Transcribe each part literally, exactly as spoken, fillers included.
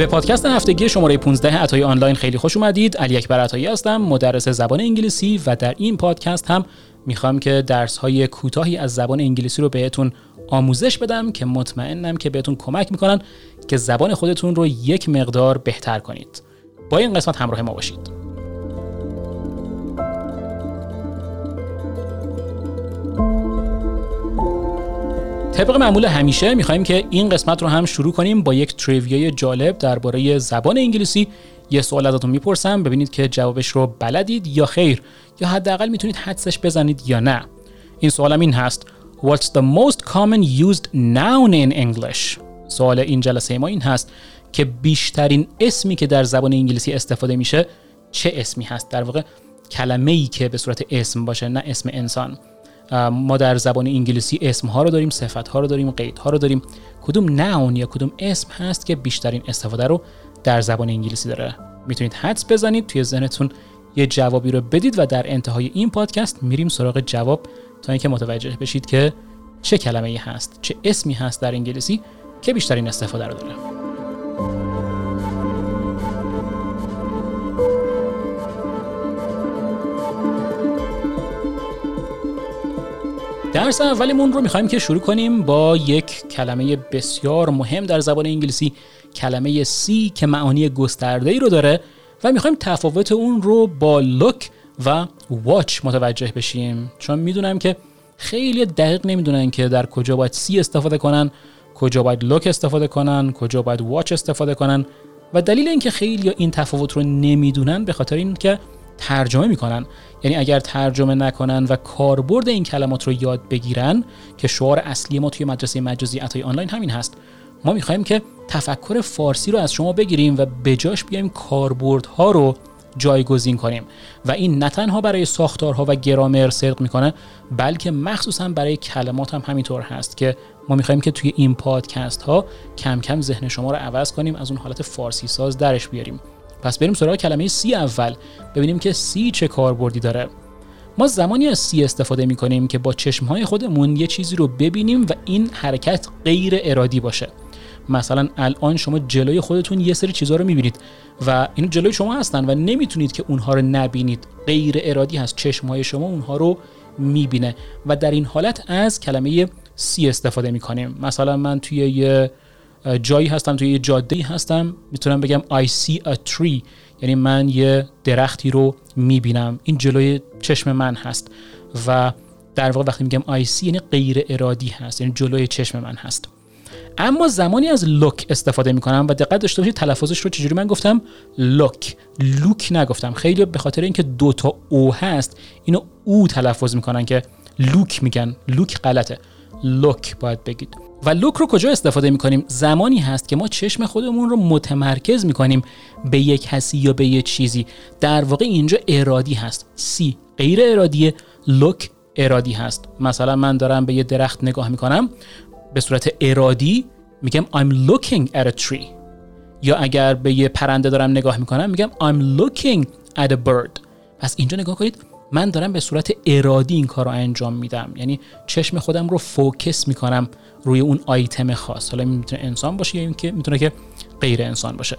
به پادکست هفتگی شماره پانزده عطایی آنلاین خیلی خوش اومدید. علی اکبر عطایی هستم، مدرس زبان انگلیسی، و در این پادکست هم میخوام که درس‌های کوتاهی از زبان انگلیسی رو بهتون آموزش بدم که مطمئنم که بهتون کمک میکنن که زبان خودتون رو یک مقدار بهتر کنید. با این قسمت همراه ما باشید. طبق معمول همیشه میخوایم که این قسمت رو هم شروع کنیم با یک تریویای جالب درباره زبان انگلیسی. یه سوال ازتون میپرسم، ببینید که جوابش رو بلدید یا خیر، یا حداقل میتونید حدسش بزنید یا نه. این سوالم این هست: What's the most common used noun in English؟ سوال این جلسه ما این هست که بیشترین اسمی که در زبان انگلیسی استفاده میشه چه اسمی هست؟ در واقع کلمه‌ای که به صورت اسم باشه، نه اسم انسان. ما در زبان انگلیسی اسم‌ها رو داریم، صفت‌ها رو داریم، قیدها رو داریم. کدوم ناون یا کدوم اسم هست که بیشترین استفاده رو در زبان انگلیسی داره؟ میتونید حدس بزنید، توی ذهنتون یه جوابی رو بدید و در انتهای این پادکست میریم سراغ جواب تا اینکه متوجه بشید که چه کلمه‌ای هست، چه اسمی هست در انگلیسی که بیشترین استفاده رو داره. درس اولمون رو میخوایم که شروع کنیم با یک کلمه بسیار مهم در زبان انگلیسی، کلمه سی که معانی گسترده‌ای رو داره و میخوایم تفاوت اون رو با لوک و واچ متوجه بشیم، چون میدونم که خیلی دقیق نمیدونن که در کجا باید سی استفاده کنن، کجا باید لوک استفاده کنن، کجا باید واچ استفاده کنن، و دلیل اینکه خیلی این تفاوت رو نمیدونن به خاطر این که ترجمه میکنن. یعنی اگر ترجمه نکنن و کاربرد این کلمات رو یاد بگیرن، که شعار اصلی ما توی مدرسه مجازی عطایی آنلاین همین هست، ما میخوایم که تفکر فارسی رو از شما بگیریم و به جاش بیایم کاربردها رو جایگزین کنیم، و این نه تنها برای ساختارها و گرامر صدق میکنه، بلکه مخصوصا برای کلمات هم همینطور هست که ما میخوایم که توی این پادکست ها کم کم ذهن شما رو عوض کنیم، از اون حالت فارسی ساز درش بیاریم. پس بریم سراغ کلمه سی اول، ببینیم که سی چه کاربردی داره. ما زمانی از سی استفاده می کنیم که با چشمهای خودمون یه چیزی رو ببینیم و این حرکت غیر ارادی باشه. مثلا الان شما جلوی خودتون یه سری چیزها رو می بینید و این جلوی شما هستن و نمیتونید که اونها رو نبینید، غیر ارادی هست، چشمهای شما اونها رو می بینه، و در این حالت از کلمه سی استفاده می کنیم. مثلا من توی یه جایی هستم، توی یه جاده‌ای هستم، میتونم بگم I see a tree، یعنی من یه درختی رو میبینم، این جلوی چشم من هست، و در واقع وقتی میگم I see یعنی غیر ارادی هست، یعنی جلوی چشم من هست. اما زمانی از look استفاده میکنم، و دقت داشته باشید تلفظش رو چجوری من گفتم، look، look نگفتم. خیلی به خاطر اینکه دوتا او هست اینو او تلفظ میکنن که look میگن، look غلطه، look باید بگید. و لوک رو کجا استفاده می‌کنیم؟ زمانی هست که ما چشم خودمون رو متمرکز می‌کنیم به یک کسی یا به یک چیزی. در واقع اینجا ارادی هست. سی غیر ارادیه، لوک ارادی هست. مثلا من دارم به یه درخت نگاه می‌کنم، به صورت ارادی میگم I'm looking at a tree. یا اگر به یه پرنده دارم نگاه می‌کنم میگم I'm looking at a bird. پس اینجا نگاه کنید، من دارم به صورت ارادی این کار رو انجام میدم، یعنی چشم خودم رو فوکس میکنم روی اون آیتم خاص. حالا میتونه انسان باشه یا اینکه میتونه که غیر انسان باشه.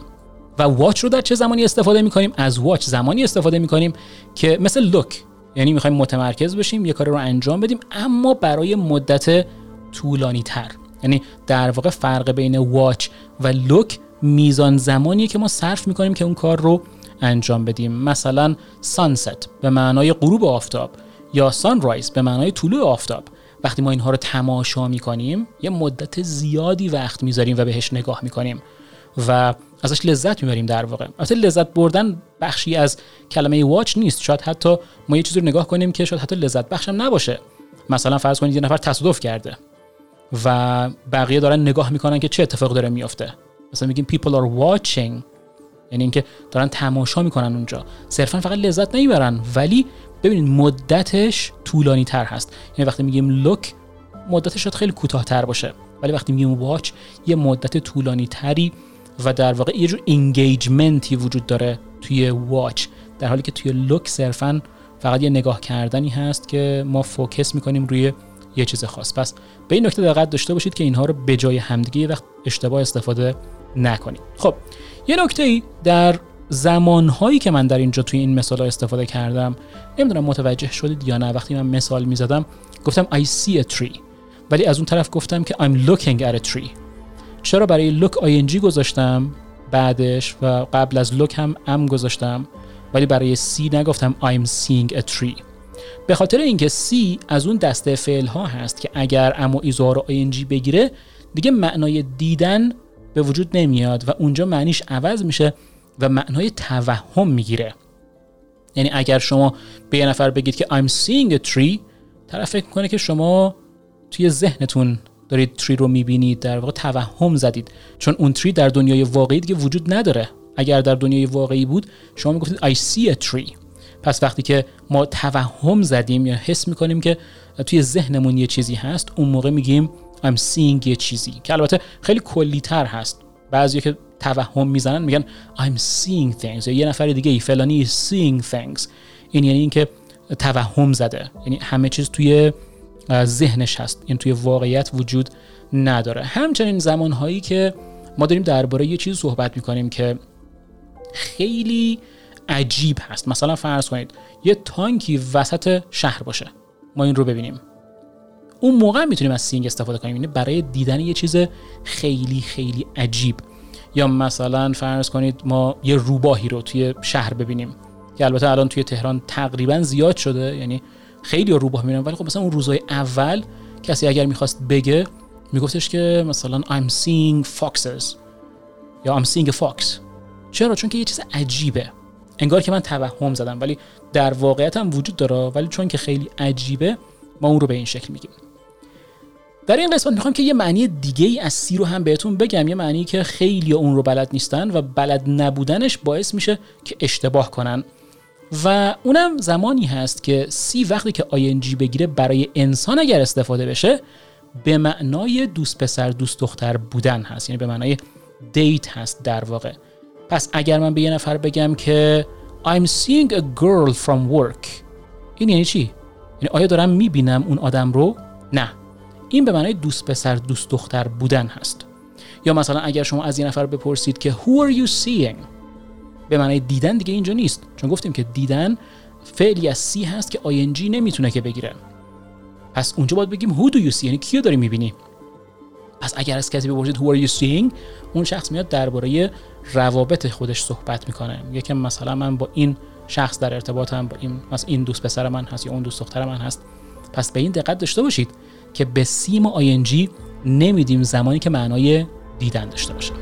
و واچ رو در چه زمانی استفاده میکنیم؟ از واچ زمانی استفاده میکنیم که مثل لوک، یعنی میخوایم متمرکز بشیم، یه کاری رو انجام بدیم اما برای مدت طولانی تر. یعنی در واقع فرق بین واچ و لوک میزان زمانیه که ما صرف میکنیم که اون کار رو انجام بدیم. مثلا sunset به معنای غروب آفتاب، یا sunrise به معنای طلوع آفتاب. وقتی ما اینها رو تماشا می‌کنیم یه مدت زیادی وقت می‌ذاریم و بهش نگاه می‌کنیم و ازش لذت می‌بریم. در واقع البته لذت بردن بخشی از کلمه واچ نیست، شاید حتی ما یه چیزی رو نگاه کنیم که شاید حتی لذت بخش هم نباشه. مثلا فرض کنید یه نفر تصادف کرده و بقیه دارن نگاه می‌کنن که چه اتفاقی داره می‌افته. مثلا میگیم people are watching، یعنی اینکه دارن تماشا میکنن اونجا، صرفا فقط لذت نمیبرن. ولی ببینید مدتش طولانی تر هست، یعنی وقتی میگیم لوک مدتش شاید خیلی کوتاه تر باشه، ولی وقتی میگیم واچ یه مدت طولانی تری و در واقع یه جور انگیجمنتی وجود داره توی واچ، در حالی که توی لوک صرفا فقط یه نگاه کردنی هست که ما فوکس میکنیم روی یه چیز خاص. پس به این نکته دقت داشته باشید که اینها رو به جای همدیگه وقت اشتباه استفاده نکنید. خب یه نکته‌ای در زمانهایی که من در اینجا توی این مثال‌ها استفاده کردم، نمیدونم متوجه شدید یا نه، وقتی من مثال می‌زدم گفتم I see a tree، ولی از اون طرف گفتم که I'm looking at a tree. چرا برای look آی ان جی گذاشتم بعدش و قبل از look هم am گذاشتم، ولی برای see نگفتم I'm seeing a tree؟ به خاطر اینکه see از اون دسته فعل‌ها هست که اگر am و is و آی ان جی بگیره دیگه معنای دیدن به وجود نمیاد و اونجا معنیش عوض میشه و معنای توهم میگیره. یعنی اگر شما به یه نفر بگید که I'm seeing a tree، طرف فکر میکنه که شما توی ذهنتون دارید tree رو میبینید، در واقع توهم زدید، چون اون tree در دنیای واقعی دیگه وجود نداره. اگر در دنیای واقعی بود شما میگفتید I see a tree. پس وقتی که ما توهم زدیم یا حس میکنیم که توی ذهنمون یه چیزی هست، اون موقع میگیم I'm seeing یه چیزی، که البته خیلی کلی‌تر هست. بعضی که توهم میزنن میگن I'm seeing things، یا یه نفر دیگه ای فلانی seeing things. این یعنی اینکه توهم زده، یعنی همه چیز توی ذهنش هست، این توی واقعیت وجود نداره. همچنین زمانهایی که ما داریم درباره یه چیز صحبت میکنیم که خیلی عجیب هست، مثلا فرض کنید یه تانکی وسط شهر باشه، ما این رو ببینیم، اون موقع میتونیم از سینگ استفاده کنیم، یعنی برای دیدن یه چیز خیلی خیلی عجیب. یا مثلا فرض کنید ما یه روباهی رو توی شهر ببینیم، که البته الان توی تهران تقریبا زیاد شده، یعنی خیلی روباه میبینن، ولی خب مثلا اون روزهای اول کسی اگر میخواست بگه میگفتش که مثلا I'm seeing foxes یا I'm seeing a fox. چرا؟ چون که یه چیز عجیبه، انگار که من توهم زدم ولی در واقعیت هم وجود داره، ولی چون که خیلی عجیبه ما اون رو به این شکل میگیم. در این قسمت میخوام که یه معنی دیگه ای از سی رو هم بهتون بگم، یه معنی که خیلی اون رو بلد نیستن و بلد نبودنش باعث میشه که اشتباه کنن، و اونم زمانی هست که سی وقتی که آی ان جی بگیره برای انسان اگر استفاده بشه به معنای دوست پسر دوست دختر بودن هست، یعنی به معنای دیت هست در واقع. پس اگر من به یه نفر بگم که I'm seeing a girl from work، این یعنی چی؟ یعنی آیا دارم میبینم اون آدم رو؟ نه، این به معنای دوست پسر دوست دختر بودن هست. یا مثلا اگر شما از یه نفر بپرسید که Who are you seeing؟ به معنای دیدن دیگه اینجا نیست، چون گفتیم که دیدن فعلی از سی هست که آی ان جی نمیتونه که بگیره، پس اونجا باید بگیم Who do you see؟ یعنی کیو داری میبینی؟ پس اگر از کسی بپرسید Who are you seeing؟ اون شخص میاد درباره روابط خودش صحبت میکنه، میگه که مثلا من با این شخص در ارتباطم، با این مثلا این دوست پسر من هست یا اون دوست دختر من هست. پس به این دقت داشته باشید که به سیم و آی ان جی نمیدیم زمانی که معنای دیدن داشته باشه.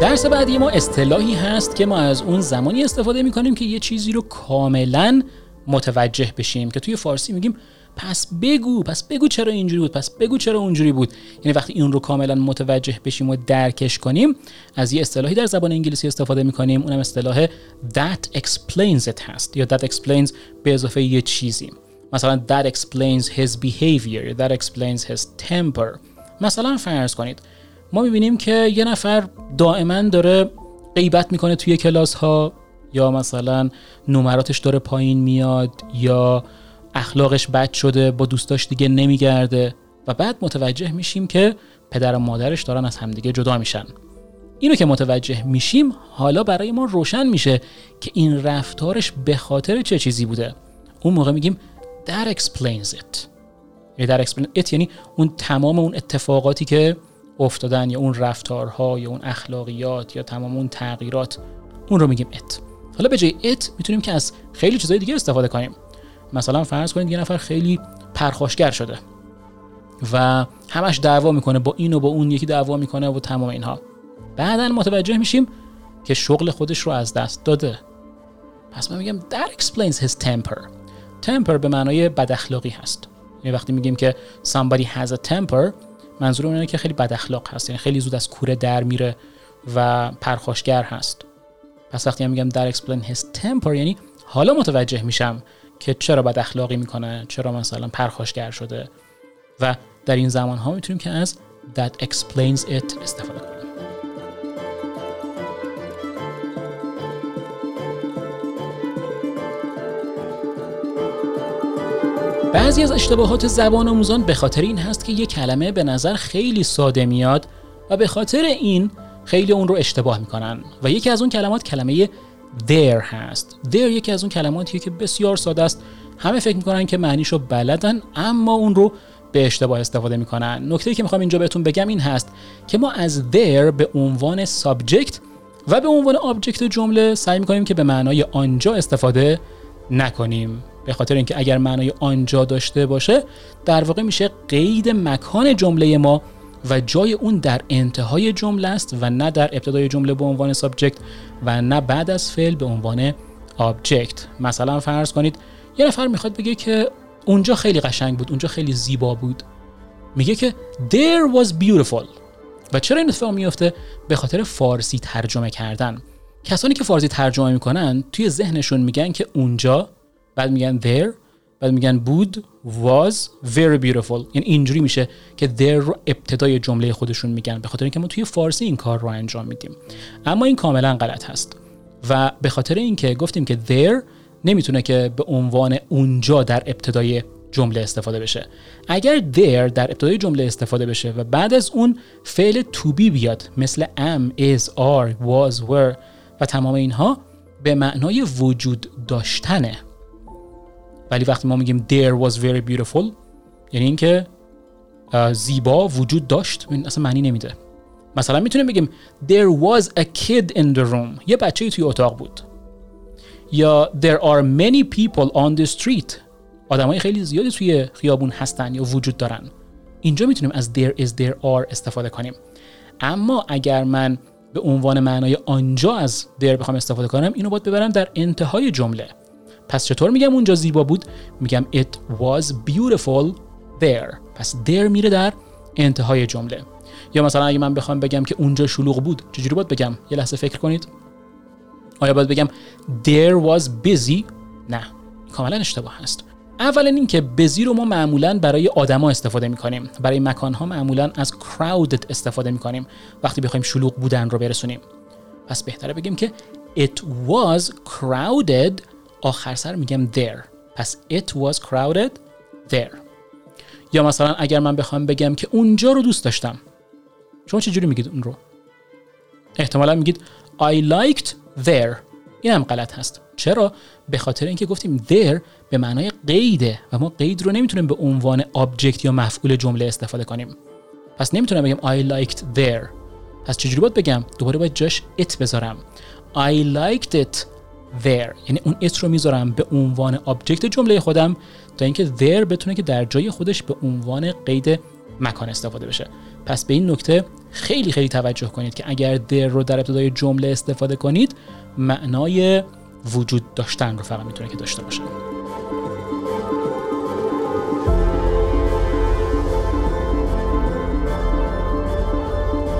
درس بعدی ما اصطلاحی هست که ما از اون زمانی استفاده میکنیم که یه چیزی رو کاملا متوجه بشیم، که توی فارسی میگیم پس بگو، پس بگو چرا اینجوری بود، پس بگو چرا اونجوری بود. یعنی وقتی این رو کاملا متوجه بشیم و درکش کنیم از یه اصطلاحی در زبان انگلیسی استفاده می‌کنیم، اونم اصطلاح that explains it هست، یا that explains به اضافه یه چیزی، مثلا that explains his behavior، that explains his temper. مثلا فرض کنید ما می‌بینیم که یه نفر دائما داره غیبت می‌کنه توی کلاس‌ها، یا مثلا نمراتش داره پایین میاد، یا اخلاقش بد شده، با دوستاش دیگه نمیگرده، و بعد متوجه میشیم که پدر و مادرش دارن از همدیگه جدا میشن. اینو که متوجه میشیم حالا برای ما روشن میشه که این رفتارش به خاطر چه چیزی بوده. اون موقع میگیم that explains it. یعنی that explains it یعنی اون تمام اون اتفاقاتی که افتادن، یا اون رفتارها، یا اون اخلاقیات، یا تمام اون تغییرات، اون رو میگیم it. حالا به جای it میتونیم که از خیلی چیزای دیگه استفاده کنیم. مثلا فرض کنید یه نفر خیلی پرخاشگر شده و همش دعوا میکنه، با این و با اون یکی دعوا میکنه و تمام اینها. بعداً متوجه میشیم که شغل خودش رو از دست داده. پس من میگم that explains his temper. temper به معنای بد اخلاقی هست. یعنی وقتی میگیم که somebody has a temper، منظورم اینه که خیلی بد اخلاق هست، یعنی خیلی زود از کوره در میره و پرخاشگر هست. پس وقتی میگم that explains his temper یعنی حالا متوجه میشم که چرا بد اخلاقی میکنه، چرا مثلا پرخاشگر شده، و در این زمان ها میتونیم که از that explains it استفاده کنیم. بعضی از اشتباهات زبان آموزان به خاطر این هست که یک کلمه به نظر خیلی ساده میاد و به خاطر این خیلی اون رو اشتباه میکنن و یکی از اون کلمات کلمه there هست. there یکی از اون کلماتیه که بسیار ساده است، همه فکر میکنن که معنیشو بلدن اما اون رو به اشتباه استفاده میکنن. نکته‌ای که میخوام اینجا بهتون بگم این هست که ما از there به عنوان سابجکت و به عنوان آبجکت جمله سعی میکنیم که به معنای آنجا استفاده نکنیم، به خاطر اینکه اگر معنای آنجا داشته باشه در واقع میشه قید مکان جمله ما و جای اون در انتهای جمله است و نه در ابتدای جمله به عنوان سابجکت و نه بعد از فعل به عنوان آبجکت. مثلا فرض کنید یه نفر میخواد بگه که اونجا خیلی قشنگ بود، اونجا خیلی زیبا بود، میگه که there was beautiful. و چرا این اتفاق میفته؟ به خاطر فارسی ترجمه کردن. کسانی که فارسی ترجمه میکنن توی ذهنشون میگن که اونجا، بعد میگن there، بعد میگن بود، was very beautiful. یعنی اینجوری میشه که there رو ابتدای جمله خودشون میگن، به خاطر اینکه ما توی فارسی این کار رو انجام میدیم. اما این کاملا غلط هست و به خاطر اینکه گفتیم که there نمیتونه که به عنوان اونجا در ابتدای جمله استفاده بشه. اگر there در ابتدای جمله استفاده بشه و بعد از اون فعل to be بیاد، مثل am, is, are, was, were و تمام اینها، به معنای وجود داشتنه. ولی وقتی ما میگیم there was very beautiful، یعنی اینکه زیبا وجود داشت، این اصلا معنی نمیده. مثلا میتونیم بگیم there was a kid in the room، یه بچه‌ای توی اتاق بود. یا there are many people on the street، آدمای خیلی زیادی توی خیابون هستن یا وجود دارن. اینجا میتونیم از there is there are استفاده کنیم. اما اگر من به عنوان معنای آنجا از there بخوام استفاده کنم، اینو باید ببرم در انتهای جمله. پس چطور میگم اونجا زیبا بود؟ میگم it was beautiful there. پس there میره در انتهای جمله. یا مثلا اگه من بخوام بگم که اونجا شلوغ بود، چجوری باید بگم؟ یه لحظه فکر کنید. آیا باید بگم there was busy؟ نه، کاملا اشتباه هست. اولا این که busy رو ما معمولا برای آدما استفاده میکنیم، برای مکانها معمولا از crowded استفاده میکنیم وقتی بخوایم شلوغ بودن رو برسونیم. پس بهتره بگیم که it was crowded، آخر سر میگم there. پس it was crowded there. یا مثلا اگر من بخوام بگم که اونجا رو دوست داشتم، شما چجوری میگید اون رو؟ احتمالا میگید I liked there. این هم غلط هست. چرا؟ به خاطر اینکه گفتیم there به معنای قیده و ما قید رو نمیتونیم به عنوان object یا مفعول جمله استفاده کنیم. پس نمیتونم بگم I liked there. پس چجوری باید بگم؟ دوباره باید جاش it بذارم. I liked it there. یعنی اون it رو میذارم به عنوان object جمله خودم تا اینکه there بتونه که در جای خودش به عنوان قید مکان استفاده بشه. پس به این نکته خیلی خیلی توجه کنید که اگر there رو در ابتدای جمله استفاده کنید، معنای وجود داشتن رو فقط میتونه که داشته باشه.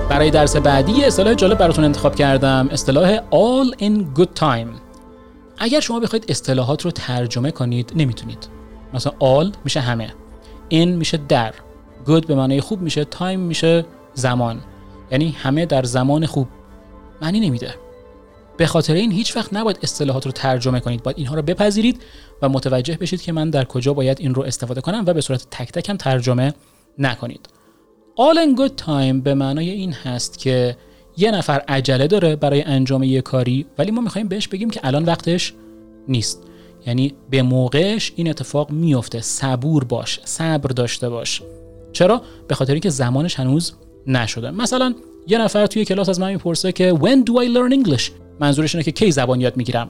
برای درس بعدی اصطلاح جالب براتون انتخاب کردم، اصطلاح all in good time. اگر شما بخواید اصطلاحات رو ترجمه کنید نمیتونید. مثلا all میشه همه، in میشه در، good به معنای خوب میشه، time میشه زمان، یعنی همه در زمان خوب. معنی نمیده. به خاطر این هیچ وقت نباید اصطلاحات رو ترجمه کنید، باید اینها رو بپذیرید و متوجه بشید که من در کجا باید این رو استفاده کنم و به صورت تک تک هم ترجمه نکنید. All in good time به معنای این هست که یه نفر عجله داره برای انجام یه کاری، ولی ما میخوایم بهش بگیم که الان وقتش نیست، یعنی به موقعش این اتفاق میفته، صبور باش، صبر داشته باش. چرا؟ به خاطر اینکه زمانش هنوز نشده. مثلا یه نفر توی کلاس از من میپرسه که when do I learn English؟ منظورش اینه که کی زبان یاد میگیرم.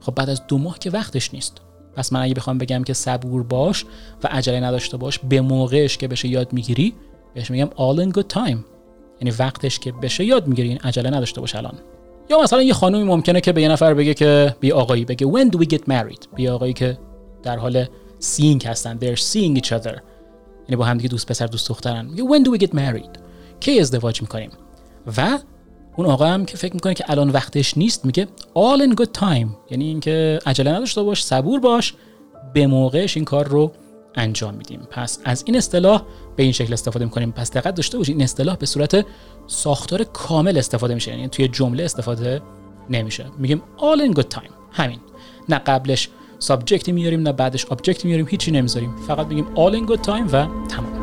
خب بعد از دو ماه که وقتش نیست. پس من اگه بخوام بگم که صبور باش و عجله نداشته باش، به موقعش که بشه یاد میگیری، بهش میگم all in good time، یعنی وقتش که بشه یاد میگیری، یعنی عجله نداشته باش الان. یا مثلا یه خانومی ممکنه که به یه نفر بگه که بی آقایی، بگه when do we get married؟ بی آقایی که در حال seeing هستن، they're seeing each other، یعنی با هم دیگه دوست پسر دوست دخترن. میگه when do we get married؟ کی ازدواج میکنیم؟ و اون آقا هم که فکر میکنه که الان وقتش نیست، میگه all in good time، یعنی اینکه عجله نداشته باش، صبور باش، به موقعش این کار رو انجام میدیم. پس از این اصطلاح به این شکل استفاده میکنیم. پس دقت داشته باشید این اصطلاح به صورت ساختار کامل استفاده میشه، یعنی توی جمله استفاده نمیشه. میگیم all in good time، همین، نه قبلش سابجکت میاریم نه بعدش آبجکت میاریم، هیچی نمیذاریم، فقط میگیم all in good time و تمام.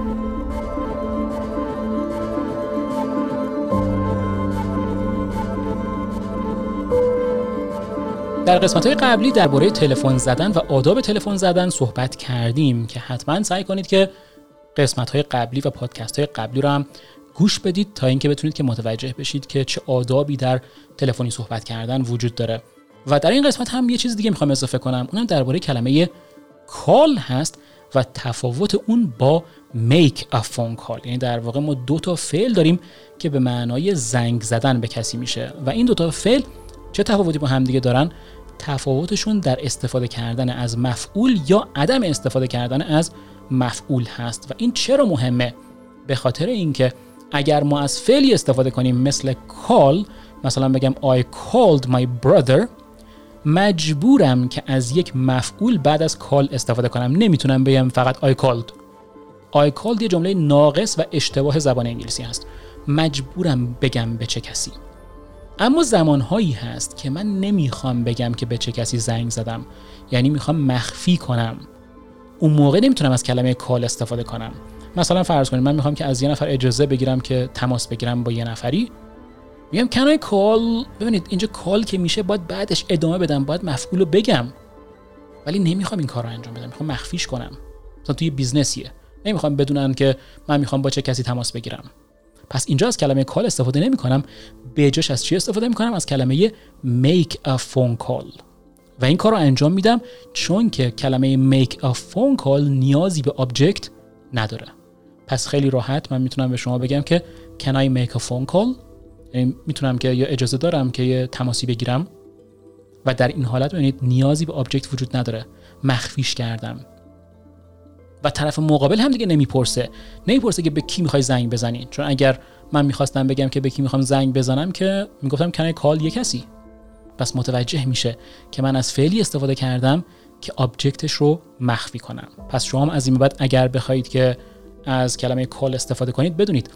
در قسمت‌های قبلی درباره تلفن زدن و آداب تلفن زدن صحبت کردیم که حتما سعی کنید که قسمت‌های قبلی و پادکست‌های قبلی رو هم گوش بدید تا اینکه بتونید که متوجه بشید که چه آدابی در تلفنی صحبت کردن وجود داره. و در این قسمت هم یه چیز دیگه می‌خوام اضافه کنم، اونم درباره کلمه کال هست و تفاوت اون با make a phone call. یعنی در واقع ما دو تا فعل داریم که به معنای زنگ زدن به کسی میشه و این دو تا فعل چه تفاوتی با هم دیگه دارن؟ تفاوتشون در استفاده کردن از مفعول یا عدم استفاده کردن از مفعول هست. و این چرا مهمه؟ به خاطر اینکه اگر ما از فعلی استفاده کنیم مثل call، مثلا بگم I called my brother، مجبورم که از یک مفعول بعد از call استفاده کنم، نمیتونم بگم فقط I called. I called یه جمله ناقص و اشتباه زبان انگلیسی هست، مجبورم بگم به چه کسی. اما زمانهایی هست که من نمیخوام بگم که به چه کسی زنگ زدم، یعنی میخوام مخفی کنم، اون موقع نمیتونم از کلمه کال استفاده کنم. مثلا فرض کنید من میخوام که از یه نفر اجازه بگیرم که تماس بگیرم با یه نفری، میگم can I call. ببینید اینجا کال که میشه باید بعدش ادامه بدم، باید مفعولو بگم، ولی نمیخوام این کار رو انجام بدم، میخوام مخفیش کنم. مثلا توی بیزنسیه، نمیخوام بدونن که من میخوام با چه کسی تماس بگیرم، پس اینجا از کلمه کال استفاده نمی کنم، به جاش از چی استفاده می کنم؟ از کلمه make a phone call. و این کار رو انجام میدم چون که کلمه make a phone call نیازی به آبجکت نداره. پس خیلی راحت من میتونم به شما بگم که can I make a phone call، یعنی میتونم که یا اجازه دارم که یه تماسی بگیرم، و در این حالت ببینید نیازی به آبجکت وجود نداره، مخفیش کردم. و طرف مقابل هم دیگه نمیپرسه نمیپرسه که به کی میخوای زنگ بزنی، چون اگر من میخواستم بگم که به کی میخوام زنگ بزنم که میگفتم can I call یه کسی. پس متوجه میشه که من از فعلی استفاده کردم که آبجکتش رو مخفی کنم. پس شما هم از این بعد اگر بخواید که از کلمه call استفاده کنید، بدونید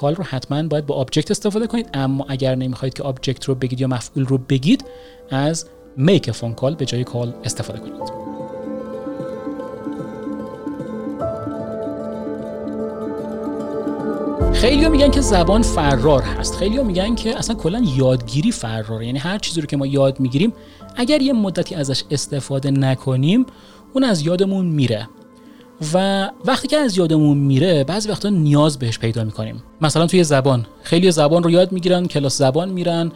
call رو حتما باید با آبجکت استفاده کنید، اما اگر نمیخواید که آبجکت رو بگید یا مفعول رو بگید، از make a phone call به جای call استفاده کنید. خیلی‌ها میگن که زبان فرار هست، خیلی‌ها میگن که اصلا کلا یادگیری فراره، یعنی هر چیزی رو که ما یاد میگیریم اگر یه مدتی ازش استفاده نکنیم اون از یادمون میره، و وقتی که از یادمون میره بعضی وقتا نیاز بهش پیدا میکنیم. مثلا توی زبان خیلی زبان رو یاد میگیرن، کلاس زبان میرن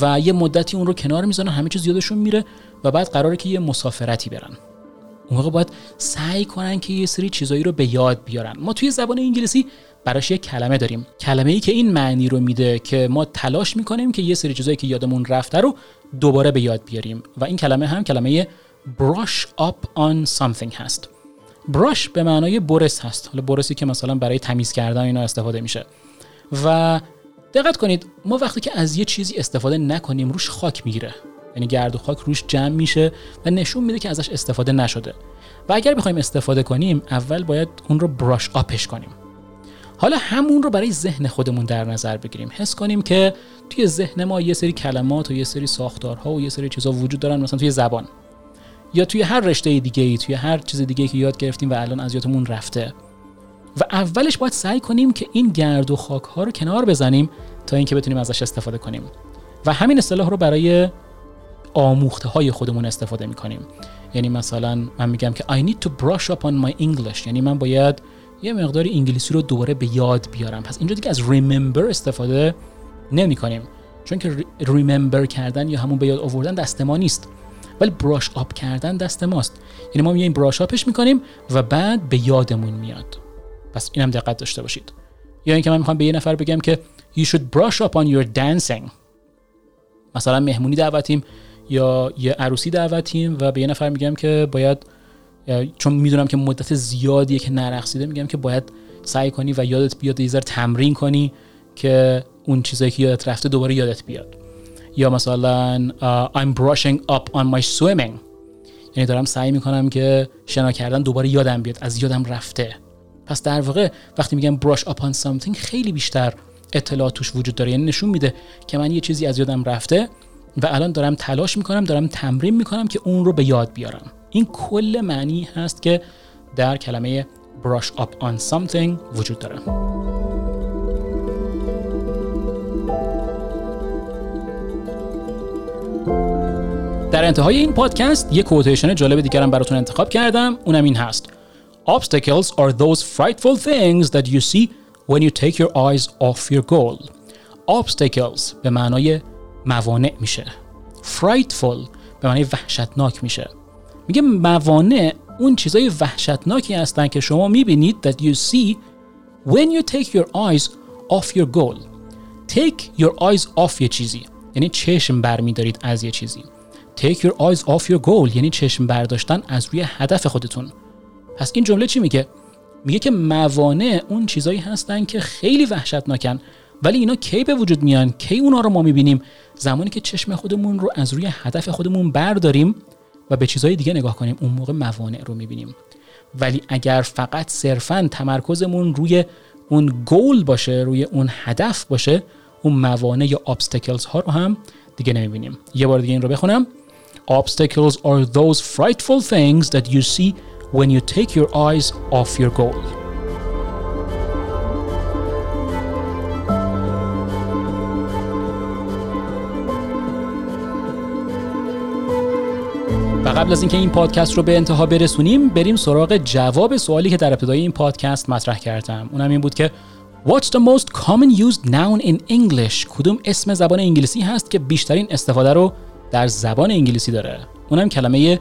و یه مدتی اون رو کنار میذارن، همه چیز یادشون میره و بعد قراره که یه مسافرتی برن، اون موقع باید سعی کنن که یه سری چیزایی رو به یاد بیارن. ما توی زبان انگلیسی براش یه کلمه داریم، کلمه‌ای که این معنی رو میده که ما تلاش میکنیم که یه سری چیزایی که یادمون رفته رو دوباره به یاد بیاریم، و این کلمه هم کلمه brush up on something هست. brush به معنای برس هست، حالا برسی که مثلا برای تمیز کردن اینا استفاده میشه. و دقت کنید ما وقتی که از یه چیزی استفاده نکنیم روش خاک میگیره، یعنی گرد و خاک روش جمع میشه و نشون میده که ازش استفاده نشده، و اگر بخوایم استفاده کنیم اول باید اون رو براش آپش کنیم. حالا همون رو برای ذهن خودمون در نظر بگیریم، حس کنیم که توی ذهن ما یه سری کلمات و یه سری ساختارها و یه سری چیزا وجود دارن، مثلا توی زبان یا توی هر رشته دیگه‌ای، توی هر چیز دیگه‌ای که یاد گرفتیم و الان از یادمون رفته، و اولش باید سعی کنیم که این گرد و خاک‌ها رو کنار بزنیم تا اینکه بتونیم ازش استفاده کنیم. و همین اصطلاح رو برای آموخته های خودمون استفاده می کنیم، یعنی مثلا من میگم که I need to brush up on my English، یعنی من باید یه مقداری انگلیسی رو دوباره به یاد بیارم. پس اینجا دیگه از remember استفاده نمی کنیم، چون که remember کردن یا همون به یاد آوردن دست ما نیست، ولی brush up کردن دست ماست، یعنی ما میایم brush upش می کنیم و بعد به یادمون میاد. پس اینم دقت داشته باشید. یا اینکه من میخوام به یه نفر بگم که you should brush up on your dancing. مثلا مهمونی دعوتیم یا یه عروسی دعوتیم و به یه نفر میگم که باید، چون میدونم که مدت زیادیه که نرقصیده، میگم که باید سعی کنی و یادت بیاد یه ذره تمرین کنی که اون چیزایی که یادت رفته دوباره یادت بیاد. یا مثلا uh, I'm brushing up on my swimming، یعنی دارم سعی میکنم که شنا کردن دوباره یادم بیاد، از یادم رفته. پس در واقع وقتی میگم brush up on something خیلی بیشتر اطلاعات توش وجود داره، یعنی نشون میده که من یه چیزی از یادم رفته و الان دارم تلاش میکنم، دارم تمرین میکنم که اون رو به یاد بیارم. این کل معنی هست که در کلمه brush up on something وجود داره. در انتهای این پادکست یک کوتیشن جالب دیگرم براتون انتخاب کردم، اونم این هست: Obstacles are those frightful things that you see when you take your eyes off your goal. Obstacles به معنای موانع میشه. Frightful به معنای وحشتناک میشه. میگه موانع اون چیزای وحشتناکی هستن که شما میبینید that you see when you take your eyes off your goal. Take your eyes off یه چیزی یعنی چشم برمیدارید از یه چیزی. Take your eyes off your goal یعنی چشم برداشتن از روی هدف خودتون. پس این جمله چی میگه؟ میگه که موانع اون چیزایی هستن که خیلی وحشتناکن، ولی اینا کی به وجود میان؟ کی اونا رو ما میبینیم؟ زمانی که چشم خودمون رو از روی هدف خودمون برداریم و به چیزهای دیگه نگاه کنیم، اون موقع موانع رو میبینیم. ولی اگر فقط صرفاً تمرکزمون روی اون گول باشه، روی اون هدف باشه، اون موانع یا obstacles ها رو هم دیگه نمیبینیم. یه بار دیگه این رو بخونم: Obstacles are those frightful things that you see when you take your eyes off your goal. و قبل از اینکه این پادکست رو به انتها برسونیم، بریم سراغ جواب سوالی که در ابتدای این پادکست مطرح کردم. اونم این بود که What's the most common used noun in English؟ کدوم اسم زبان انگلیسی هست که بیشترین استفاده رو در زبان انگلیسی داره؟ اونم کلمه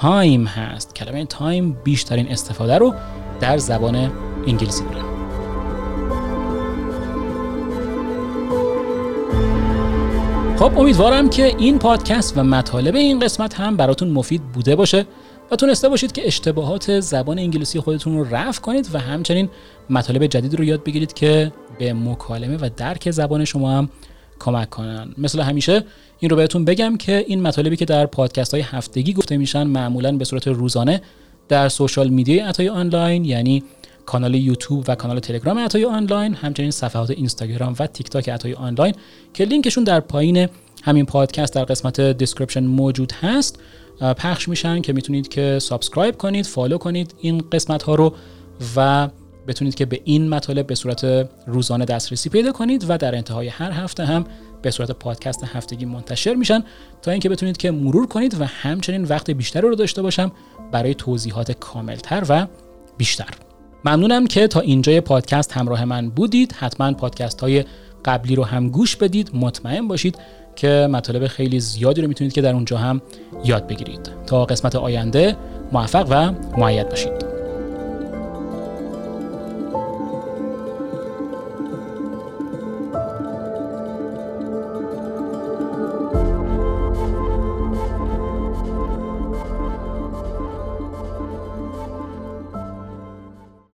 تایم هست. کلمه تایم بیشترین استفاده رو در زبان انگلیسی داره. خب امیدوارم که این پادکست و مطالب این قسمت هم براتون مفید بوده باشه و تونسته باشید که اشتباهات زبان انگلیسی خودتون رو رفع کنید و همچنین مطالب جدید رو یاد بگیرید که به مکالمه و درک زبان شما هم کمک کنن. مثل همیشه این رو بهتون بگم که این مطالبی که در پادکست‌های هفتگی گفته میشن معمولاً به صورت روزانه در سوشال میدیای عطایی آنلاین، یعنی کانال یوتیوب و کانال تلگرام عطایی آنلاین، همچنین صفحات اینستاگرام و تیک تاک عطایی آنلاین که لینکشون در پایین همین پادکست در قسمت دیسکریپشن موجود هست، پخش میشن که میتونید که سابسکرایب کنید، فالو کنید این قسمت ها رو و بتونید که به این مطالب به صورت روزانه دسترسی پیدا کنید و در انتهای هر هفته هم به صورت پادکست هفتگی منتشر میشن تا اینکه بتونید که مرور کنید و همچنین وقت بیشتری رو داشته باشم برای توضیحات کاملتر و بیشتر. ممنونم که تا اینجای پادکست همراه من بودید. حتما پادکست های قبلی رو هم گوش بدید، مطمئن باشید که مطالب خیلی زیادی رو میتونید که در اونجا هم یاد بگیرید. تا قسمت آینده موفق و مؤید باشید.